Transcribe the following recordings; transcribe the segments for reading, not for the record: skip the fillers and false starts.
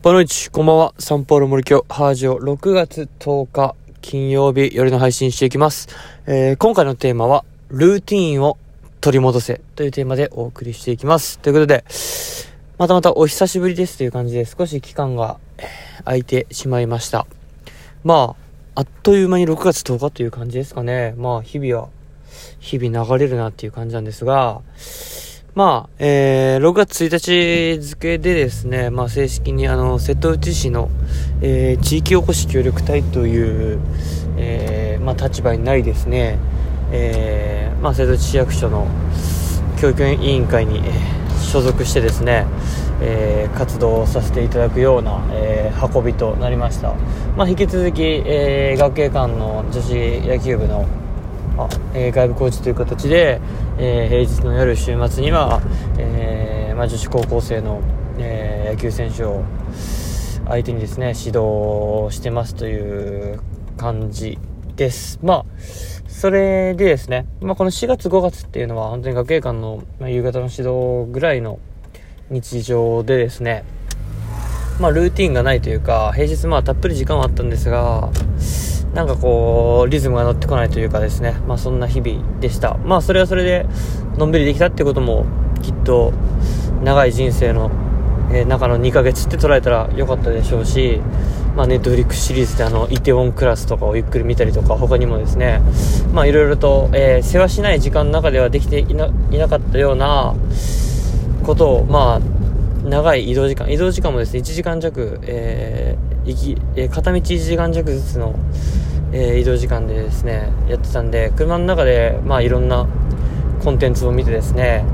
ボノイチ、こんばんは。サンパウロ森京ハージオ6月10日金曜日夜の配信していきます。今回のテーマはルーティーンを取り戻せというテーマでお送りしていきます。ということで、またお久しぶりですという感じで少し期間が空いてしまいました。あっという間に6月10日という感じですかね。日々流れるなっていう感じなんですが、6月1日付でですね、正式に瀬戸内市の、地域おこし協力隊という、立場になりですね、瀬戸内市役所の教育委員会に、所属してですね、活動をさせていただくような、運びとなりました。引き続き、学芸館の女子野球部の外部コーチという形で、平日の夜週末には、女子高校生の、野球選手を相手にですね指導してますという感じです。それでですね、この4月5月っていうのは本当に学芸館の、夕方の指導ぐらいの日常でですね、ルーティンがないというか、平日たっぷり時間はあったんですが、リズムが乗ってこないというかですね、そんな日々でした。それはそれでのんびりできたってことも、きっと長い人生の、中の2ヶ月って捉えたら良かったでしょうし、ネットフリックスシリーズでイテウォンクラスとかをゆっくり見たりとか、他にもですね、いろいろと、世話しない時間の中ではできていなかったようなことを、長い移動時間もですね、1時間弱、片道1時間弱ずつの、移動時間でですねやってたんで、車の中でいろんなコンテンツを見てですね、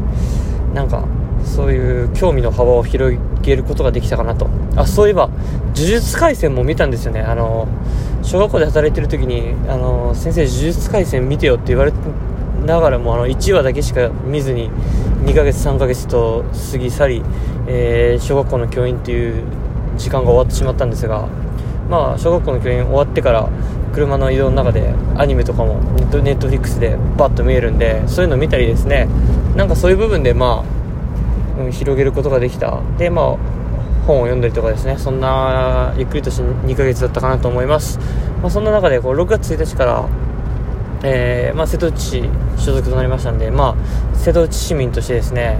そういう興味の幅を広げることができたかなと。そういえば呪術廻戦も見たんですよね。小学校で働いてる時に先生呪術廻戦見てよって言われながらも1話だけしか見ずに2ヶ月3ヶ月と過ぎ去り、小学校の教員という時間が終わってしまったんですが、小学校の教員終わってから車の移動の中でアニメとかもネットフリックスでバッと見えるんで、そういうの見たりですね、そういう部分で広げることができた。で本を読んだりとかですね、そんなゆっくりとした2ヶ月だったかなと思います。そんな中で6月1日から瀬戸内市所属となりましたんで、瀬戸内市民としてですね、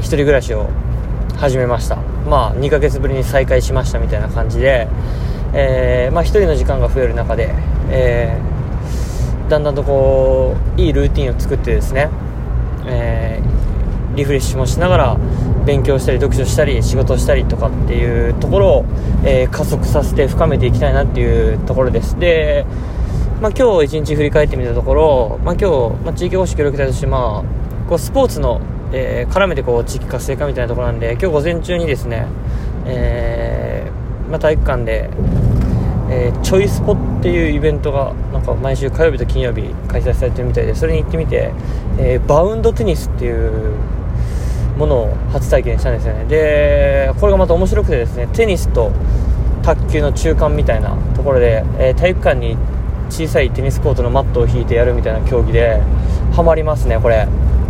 一人暮らしを始めました。2ヶ月ぶりに再開しましたみたいな感じで、一人の時間が増える中で、だんだんといいルーティンを作ってですね、リフレッシュもしながら勉強したり読書したり仕事したりとかっていうところを、加速させて深めていきたいなっていうところです。で、今日一日振り返ってみたところ、今日、地域おこし協力隊として、スポーツの、絡めて地域活性化みたいなところなんで、今日午前中にですね、体育館で、チョイスポっていうイベントが毎週火曜日と金曜日開催されてるみたいで、それに行ってみて、バウンドテニスっていうものを初体験したんですよね。でこれがまた面白くてですね、テニスと卓球の中間みたいなところで、体育館に小さいテニスコートのマットを引いてやるみたいな競技で、ハマりますねこれ。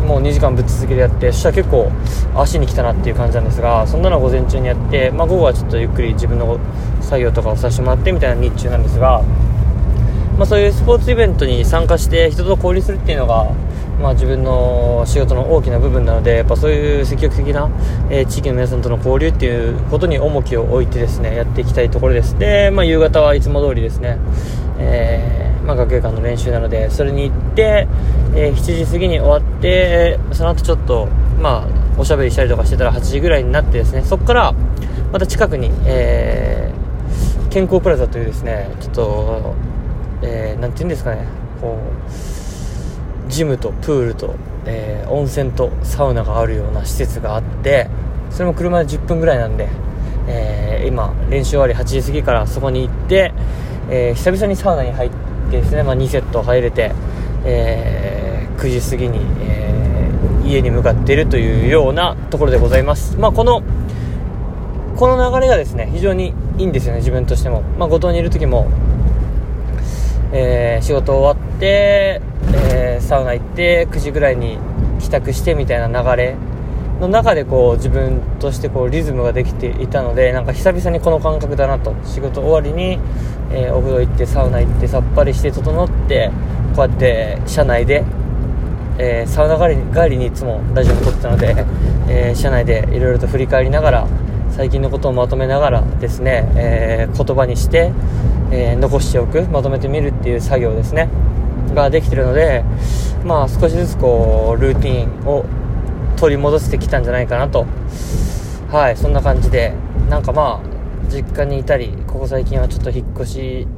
もう2時間ぶっ続けでやって、そしたら結構足に来たなっていう感じなんですが、そんなのを午前中にやって、午後はちょっとゆっくり自分の作業とかをさせてもらってみたいな日中なんですが、そういうスポーツイベントに参加して人と交流するっていうのが、自分の仕事の大きな部分なので、やっぱそういう積極的な、地域の皆さんとの交流っていうことに重きを置いてですねやっていきたいところです。で、夕方はいつも通りですね、学芸館の練習なのでそれに行って、7時過ぎに終わって、その後ちょっとおしゃべりしたりとかしてたら8時ぐらいになってですね、そこからまた近くに、健康プラザというですね、ちょっと、なんていうんですかね、ジムとプールと、温泉とサウナがあるような施設があって、それも車で10分ぐらいなんで、今練習終わり8時過ぎからそこに行って、久々にサウナに入ってですね、2セット入れて、9時過ぎに、家に向かっているというようなところでございます。この流れがですね非常にいいんですよね、自分としても。五島にいる時も、仕事終わって、サウナ行って9時ぐらいに帰宅してみたいな流れの中でこう自分としてこうリズムができていたので、なんか久々にこの感覚だなと。仕事終わりに、お風呂行ってサウナ行ってさっぱりして整って、こうやって車内で、サウナ帰りにいつもラジオを撮ってたので、車内でいろいろと振り返りながら最近のことをまとめながらですね、言葉にして、残しておく、まとめてみるっていう作業ですねができているので、まあ少しずつこうルーティーンを取り戻してきたんじゃないかなと。はい、そんな感じで、なんかまあ実家にいたり、ここ最近はちょっと引っ越し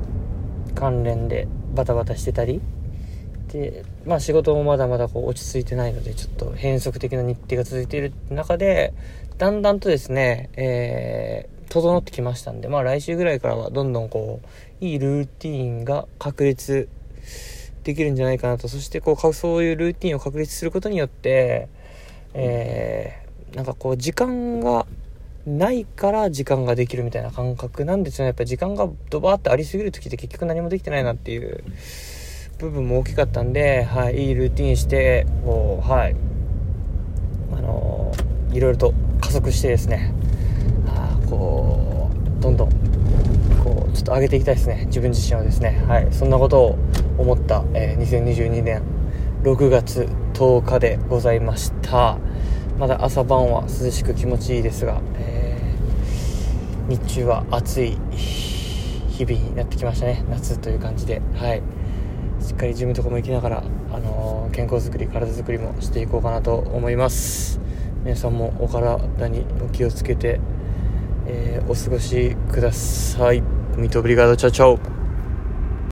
関連でバタバタしてたりで、まあ仕事もまだまだこう落ち着いてないので、ちょっと変則的な日程が続いている中で、だんだんとですね、整ってきましたんで、まあ来週ぐらいからはどんどんこういいルーティーンが確立できるんじゃないかなと。そしてこうそういうルーティーンを確立することによって、なんかこう時間がないから時間ができるみたいな感覚なんですよね。やっぱり時間がドバーってありすぎる時って結局何もできてないなっていう部分も大きかったんで、はい、いいルーティーンしてこう、はい、いろいろと加速してですね、こうどんどんこうちょっと上げていきたいですね、自分自身はですね。はい、そんなことを思った、2022年6月10日でございました。まだ朝晩は涼しく気持ちいいですが、日中は暑い日々になってきましたね。夏という感じで、はい、しっかりジムとかも行きながら、健康づくり体づくりもしていこうかなと思います。皆さんもお体にお気をつけて、お過ごしください。ミートオブリガード、チャオチャオ。